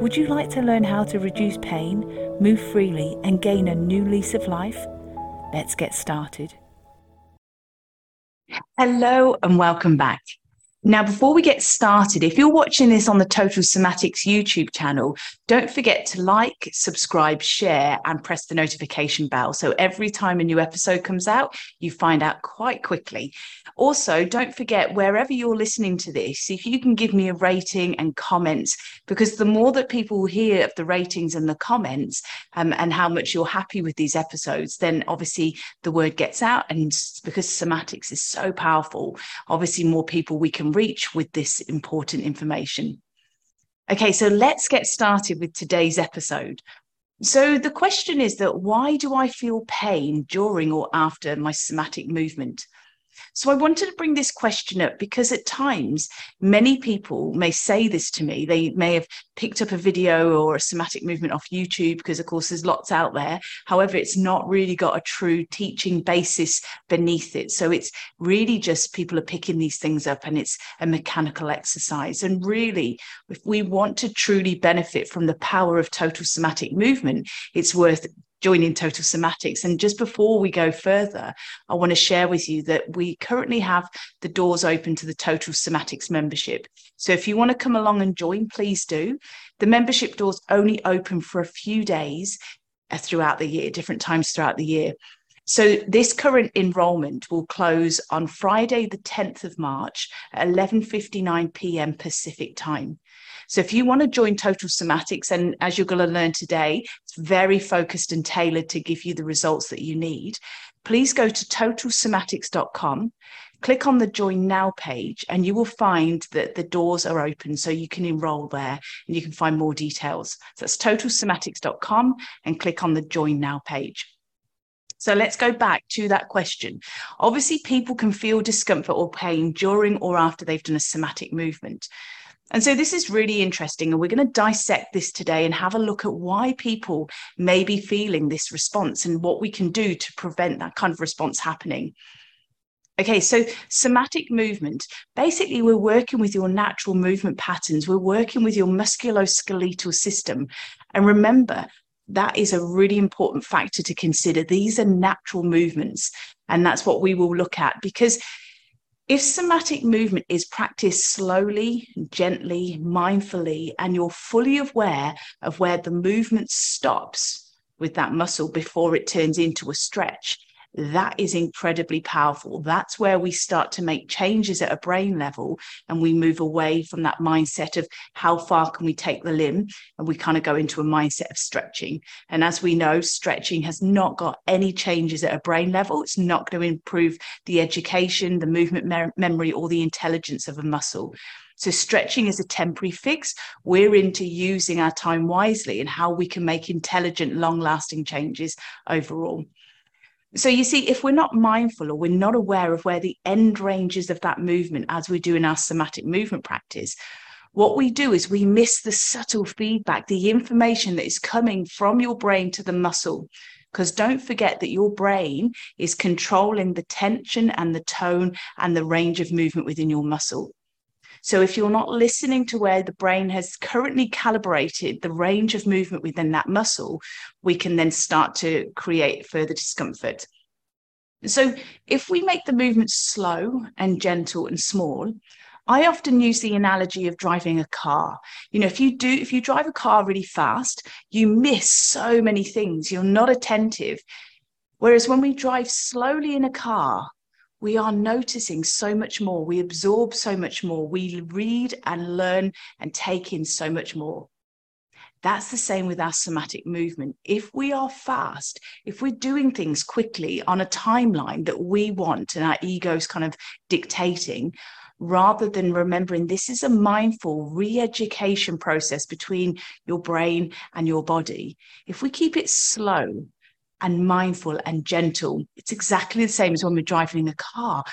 Would you like to learn how to reduce pain, move freely, and gain a new lease of life? Let's get started. Hello and welcome back. Now, before we get started, if you're watching this on the Total Somatics YouTube channel, don't forget to like, subscribe, share, and press the notification bell. So every time a new episode comes out, you find out quite quickly. Also, don't forget, wherever you're listening to this, if you can give me a rating and comments, because the more that people hear of the ratings and the comments and how much you're happy with these episodes, then obviously the word gets out. And because somatics is so powerful, obviously more people we can reach with this important information. Okay, so let's get started with today's episode. So the question is that why do I feel pain during or after my somatic movement? So I wanted to bring this question up because at times many people may say this to me. They may have picked up a video or a somatic movement off YouTube because, of course, there's lots out there. However, it's not really got a true teaching basis beneath it. So it's really just people are picking these things up and it's a mechanical exercise. And really, if we want to truly benefit from the power of total somatic movement, it's worth joining Total Somatics. And just before we go further, I want to share with you that we currently have the doors open to the Total Somatics membership. So if you want to come along and join, please do. The membership doors only open for a few days throughout the year, different times throughout the year. So this current enrolment will close on Friday, the 10th of March at 11:59 p.m. Pacific time. So if you want to join Total Somatics, and as you're going to learn today, it's very focused and tailored to give you the results that you need, please go to totalsomatics.com, click on the Join Now page, and you will find that the doors are open so you can enroll there and you can find more details. So that's totalsomatics.com and click on the Join Now page. So let's go back to that question. Obviously, people can feel discomfort or pain during or after they've done a somatic movement. And so this is really interesting, and we're going to dissect this today and have a look at why people may be feeling this response and what we can do to prevent that kind of response happening. Okay, so somatic movement, basically we're working with your natural movement patterns. We're working with your musculoskeletal system. And remember, that is a really important factor to consider. These are natural movements, and that's what we will look at, because if somatic movement is practiced slowly, gently, mindfully, and you're fully aware of where the movement stops with that muscle before it turns into a stretch, that is incredibly powerful. That's where we start to make changes at a brain level, and we move away from that mindset of how far can we take the limb, and we kind of go into a mindset of stretching. And as we know, stretching has not got any changes at a brain level. It's not going to improve the education, the movement memory, or the intelligence of a muscle. So stretching is a temporary fix. We're into using our time wisely and how we can make intelligent, long-lasting changes overall. So you see, if we're not mindful or we're not aware of where the end ranges of that movement as we do in our somatic movement practice, what we do is we miss the subtle feedback, the information that is coming from your brain to the muscle. Because don't forget that your brain is controlling the tension and the tone and the range of movement within your muscle. So if you're not listening to where the brain has currently calibrated the range of movement within that muscle, we can then start to create further discomfort. So if we make the movement slow and gentle and small, I often use the analogy of driving a car. You know, if you drive a car really fast, you miss so many things. You're not attentive. Whereas when we drive slowly in a car, we are noticing so much more. We absorb so much more. We read and learn and take in so much more. That's the same with our somatic movement. If we are fast, if we're doing things quickly on a timeline that we want and our ego's kind of dictating, rather than remembering this is a mindful re-education process between your brain and your body. If we keep it slow and mindful and gentle, it's exactly the same as when we're driving in a car.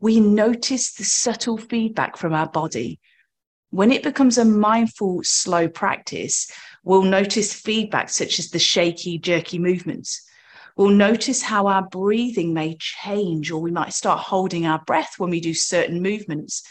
We notice the subtle feedback from our body. When it becomes a mindful, slow practice, we'll notice feedback such as the shaky, jerky movements. We'll notice how our breathing may change, or we might start holding our breath when we do certain movements.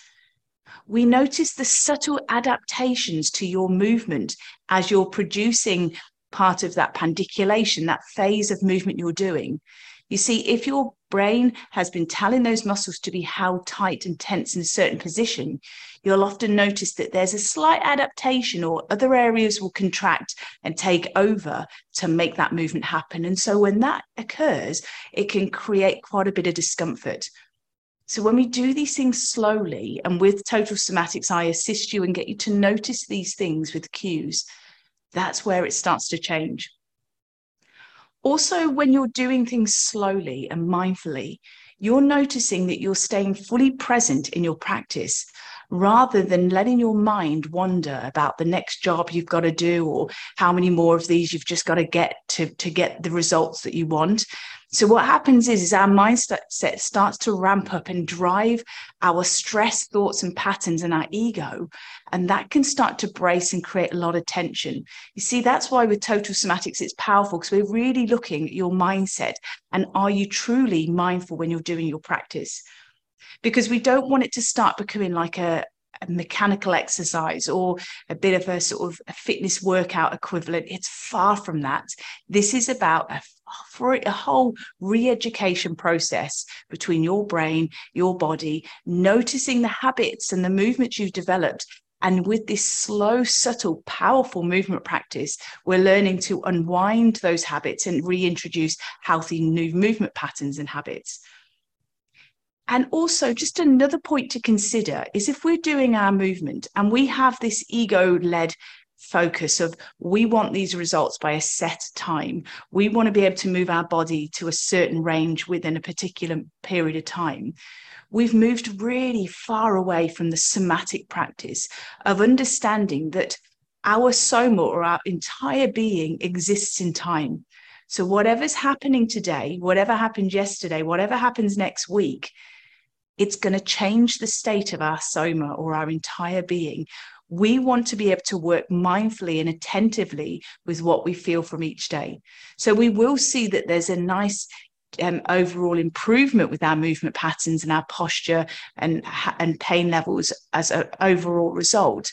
We notice the subtle adaptations to your movement as you're producing part of that pandiculation, that phase of movement you're doing. You see, if your brain has been telling those muscles to be held tight and tense in a certain position, you'll often notice that there's a slight adaptation, or other areas will contract and take over to make that movement happen. And so when that occurs, it can create quite a bit of discomfort. So when we do these things slowly, and with Total Somatics, I assist you and get you to notice these things with cues. That's where it starts to change. Also, when you're doing things slowly and mindfully, you're noticing that you're staying fully present in your practice rather than letting your mind wander about the next job you've got to do, or how many more of these you've just got to get to get the results that you want. So what happens is our mindset starts to ramp up and drive our stress thoughts and patterns and our ego, and that can start to brace and create a lot of tension. You see, that's why with Total Somatics, it's powerful, because we're really looking at your mindset and are you truly mindful when you're doing your practice? Because we don't want it to start becoming like a mechanical exercise or a bit of a sort of a fitness workout equivalent. It's far from that. This is about a whole re-education process between your brain, your body, noticing the habits and the movements you've developed. And with this slow, subtle, powerful movement practice, we're learning to unwind those habits and reintroduce healthy new movement patterns and habits. And also, just another point to consider is if we're doing our movement and we have this ego-led focus of we want these results by a set time, we want to be able to move our body to a certain range within a particular period of time, we've moved really far away from the somatic practice of understanding that our soma, or our entire being, exists in time. So whatever's happening today, whatever happened yesterday, whatever happens next week, it's going to change the state of our soma, or our entire being. We want to be able to work mindfully and attentively with what we feel from each day. So we will see that there's a nice overall improvement with our movement patterns and our posture and pain levels as an overall result.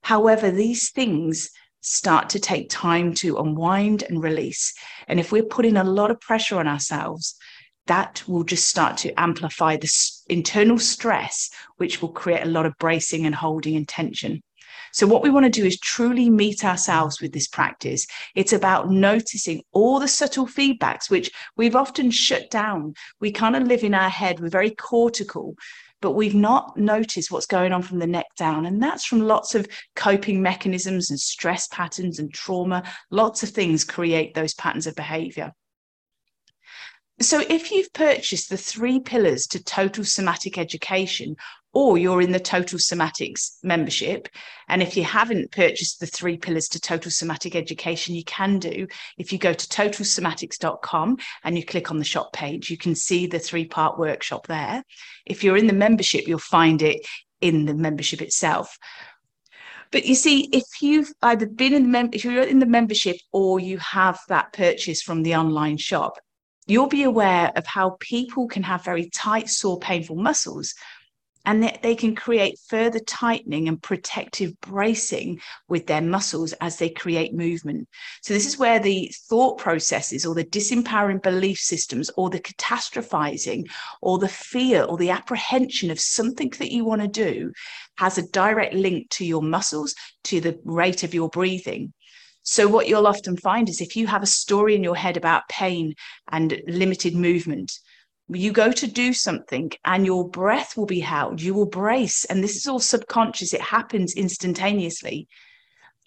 However, these things start to take time to unwind and release. And if we're putting a lot of pressure on ourselves, that will just start to amplify the internal stress, which will create a lot of bracing and holding and tension. So what we want to do is truly meet ourselves with this practice. It's about noticing all the subtle feedbacks, which we've often shut down. We kind of live in our head. We're very cortical, but we've not noticed what's going on from the neck down. And that's from lots of coping mechanisms and stress patterns and trauma. Lots of things create those patterns of behavior. So if you've purchased the 3 pillars to Total Somatic Education, or you're in the Total Somatics membership, and if you haven't purchased the 3 pillars to Total Somatic Education, you can do. If you go to totalsomatics.com and you click on the shop page, you can see the 3-part workshop there. If you're in the membership, you'll find it in the membership itself. But you see, if you've either been in the if you're in the membership or you have that purchase from the online shop, you'll be aware of how people can have very tight, sore, painful muscles, and that they can create further tightening and protective bracing with their muscles as they create movement. So this is where the thought processes, or the disempowering belief systems, or the catastrophizing, or the fear, or the apprehension of something that you want to do has a direct link to your muscles, to the rate of your breathing. So what you'll often find is if you have a story in your head about pain and limited movement, you go to do something and your breath will be held, you will brace. And this is all subconscious. It happens instantaneously.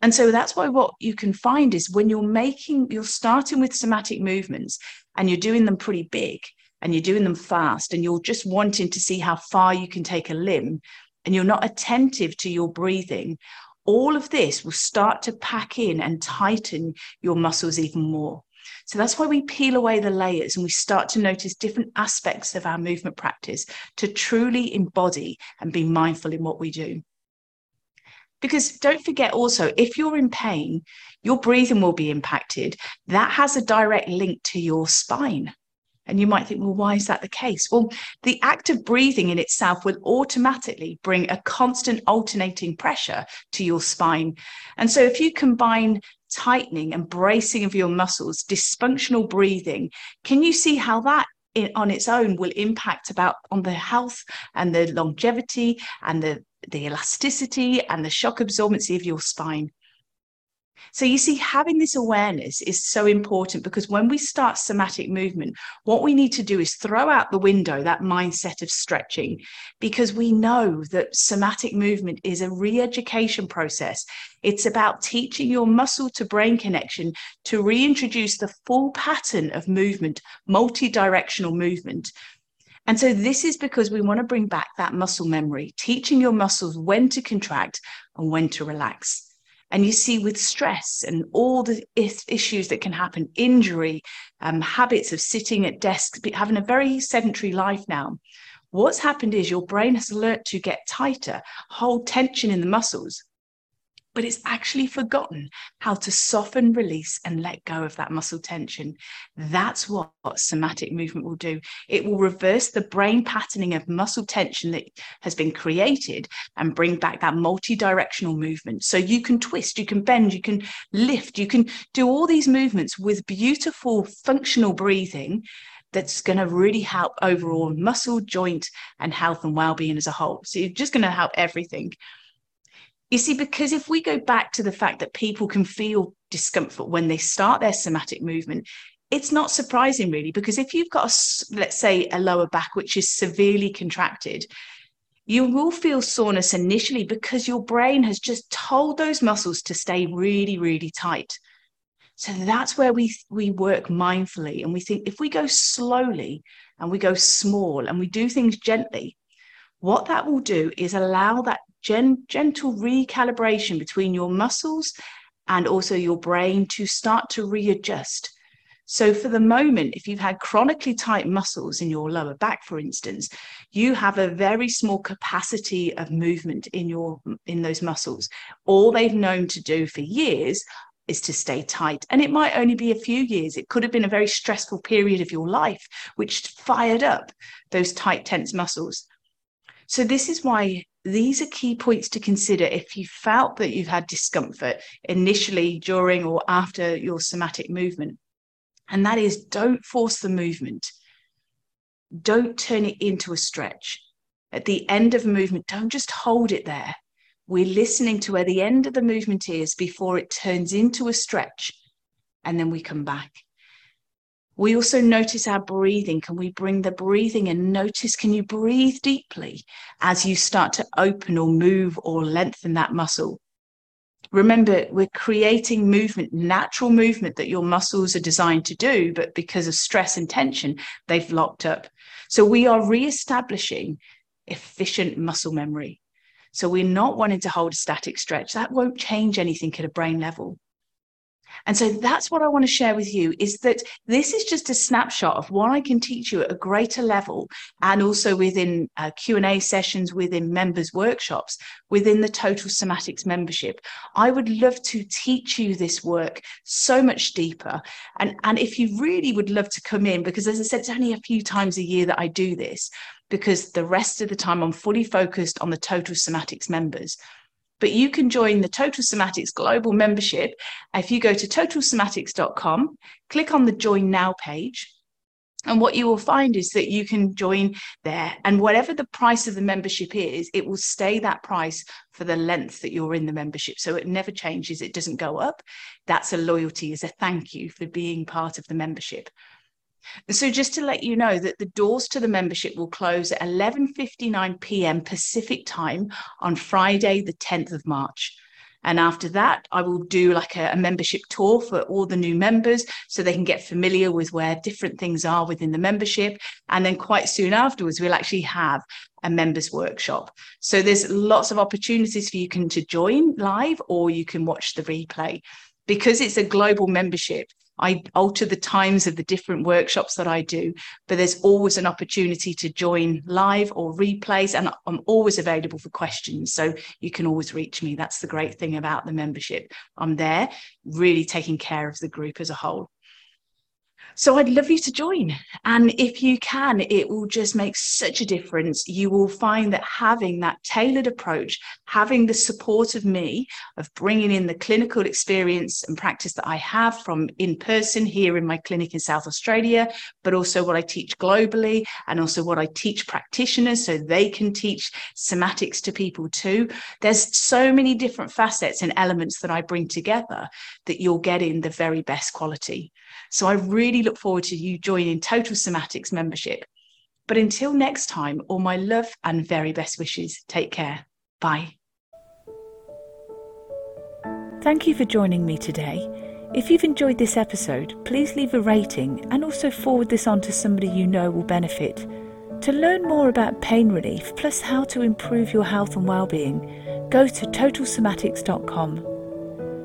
And so that's why what you can find is when you're starting with somatic movements and you're doing them pretty big, and you're doing them fast and you're just wanting to see how far you can take a limb and you're not attentive to your breathing, all of this will start to pack in and tighten your muscles even more. So that's why we peel away the layers and we start to notice different aspects of our movement practice to truly embody and be mindful in what we do. Because don't forget also, if you're in pain, your breathing will be impacted. That has a direct link to your spine. And you might think, well, why is that the case? Well, the act of breathing in itself will automatically bring a constant alternating pressure to your spine. And so if you combine tightening and bracing of your muscles, dysfunctional breathing, can you see how that on its own will impact on the health and the longevity and the elasticity and the shock absorbency of your spine? So you see, having this awareness is so important, because when we start somatic movement, what we need to do is throw out the window that mindset of stretching, because we know that somatic movement is a re-education process. It's about teaching your muscle to brain connection to reintroduce the full pattern of movement, multi-directional movement. And so this is because we want to bring back that muscle memory, teaching your muscles when to contract and when to relax. And you see, with stress and all the issues that can happen, injury, habits of sitting at desks, having a very sedentary life now, what's happened is your brain has learnt to get tighter, hold tension in the muscles, but it's actually forgotten how to soften, release, and let go of that muscle tension. That's what somatic movement will do. It will reverse the brain patterning of muscle tension that has been created and bring back that multi-directional movement. So you can twist, you can bend, you can lift, you can do all these movements with beautiful functional breathing that's going to really help overall muscle, joint, and health and well-being as a whole. So you're just going to help everything. You see, because if we go back to the fact that people can feel discomfort when they start their somatic movement, it's not surprising really, because if you've got, let's say, a lower back which is severely contracted, you will feel soreness initially because your brain has just told those muscles to stay really, really tight. So that's where we work mindfully, and we think if we go slowly and we go small and we do things gently, what that will do is allow that gentle recalibration between your muscles and also your brain to start to readjust. So for the moment, if you've had chronically tight muscles in your lower back, for instance, you have a very small capacity of movement in those muscles. All they've known to do for years is to stay tight. And it might only be a few years. It could have been a very stressful period of your life, which fired up those tight, tense muscles. So this is why these are key points to consider if you felt that you've had discomfort initially, during, or after your somatic movement. And that is, don't force the movement. Don't turn it into a stretch. At the end of a movement, don't just hold it there. We're listening to where the end of the movement is before it turns into a stretch, and then we come back. We also notice our breathing. Can we bring the breathing and notice, can you breathe deeply as you start to open or move or lengthen that muscle? Remember, we're creating movement, natural movement that your muscles are designed to do, but because of stress and tension, they've locked up. So we are reestablishing efficient muscle memory. So we're not wanting to hold a static stretch. That won't change anything at a brain level. And so that's what I want to share with you, is that this is just a snapshot of what I can teach you at a greater level, and also within Q&A sessions, within members' workshops, within the Total Somatics membership. I would love to teach you this work so much deeper. And if you really would love to come in, because as I said, it's only a few times a year that I do this, because the rest of the time I'm fully focused on the Total Somatics members. But you can join the Total Somatics Global Membership if you go to totalsomatics.com, click on the Join Now page, and what you will find is that you can join there. And whatever the price of the membership is, it will stay that price for the length that you're in the membership. So it never changes. It doesn't go up. That's a loyalty, is a thank you for being part of the membership. So just to let you know that the doors to the membership will close at 11:59 p.m. Pacific time on Friday, the 10th of March. And after that, I will do like a membership tour for all the new members so they can get familiar with where different things are within the membership. And then quite soon afterwards, we'll actually have a members workshop. So there's lots of opportunities for you to join live, or you can watch the replay. Because it's a global membership, I alter the times of the different workshops that I do, but there's always an opportunity to join live or replays, and I'm always available for questions. So you can always reach me. That's the great thing about the membership. I'm there really taking care of the group as a whole. So I'd love you to join. And if you can, it will just make such a difference. You will find that having that tailored approach, having the support of me, of bringing in the clinical experience and practice that I have from in person here in my clinic in South Australia, but also what I teach globally and also what I teach practitioners so they can teach somatics to people too. There's so many different facets and elements that I bring together that you'll get in the very best quality. So I really look forward to you joining Total Somatics membership. But until next time, all my love and very best wishes. Take care. Bye. Thank you for joining me today. If you've enjoyed this episode, please leave a rating and also forward this on to somebody you know will benefit. To learn more about pain relief, plus how to improve your health and well-being, go to totalsomatics.com.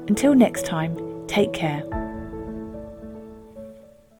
Until next time, take care.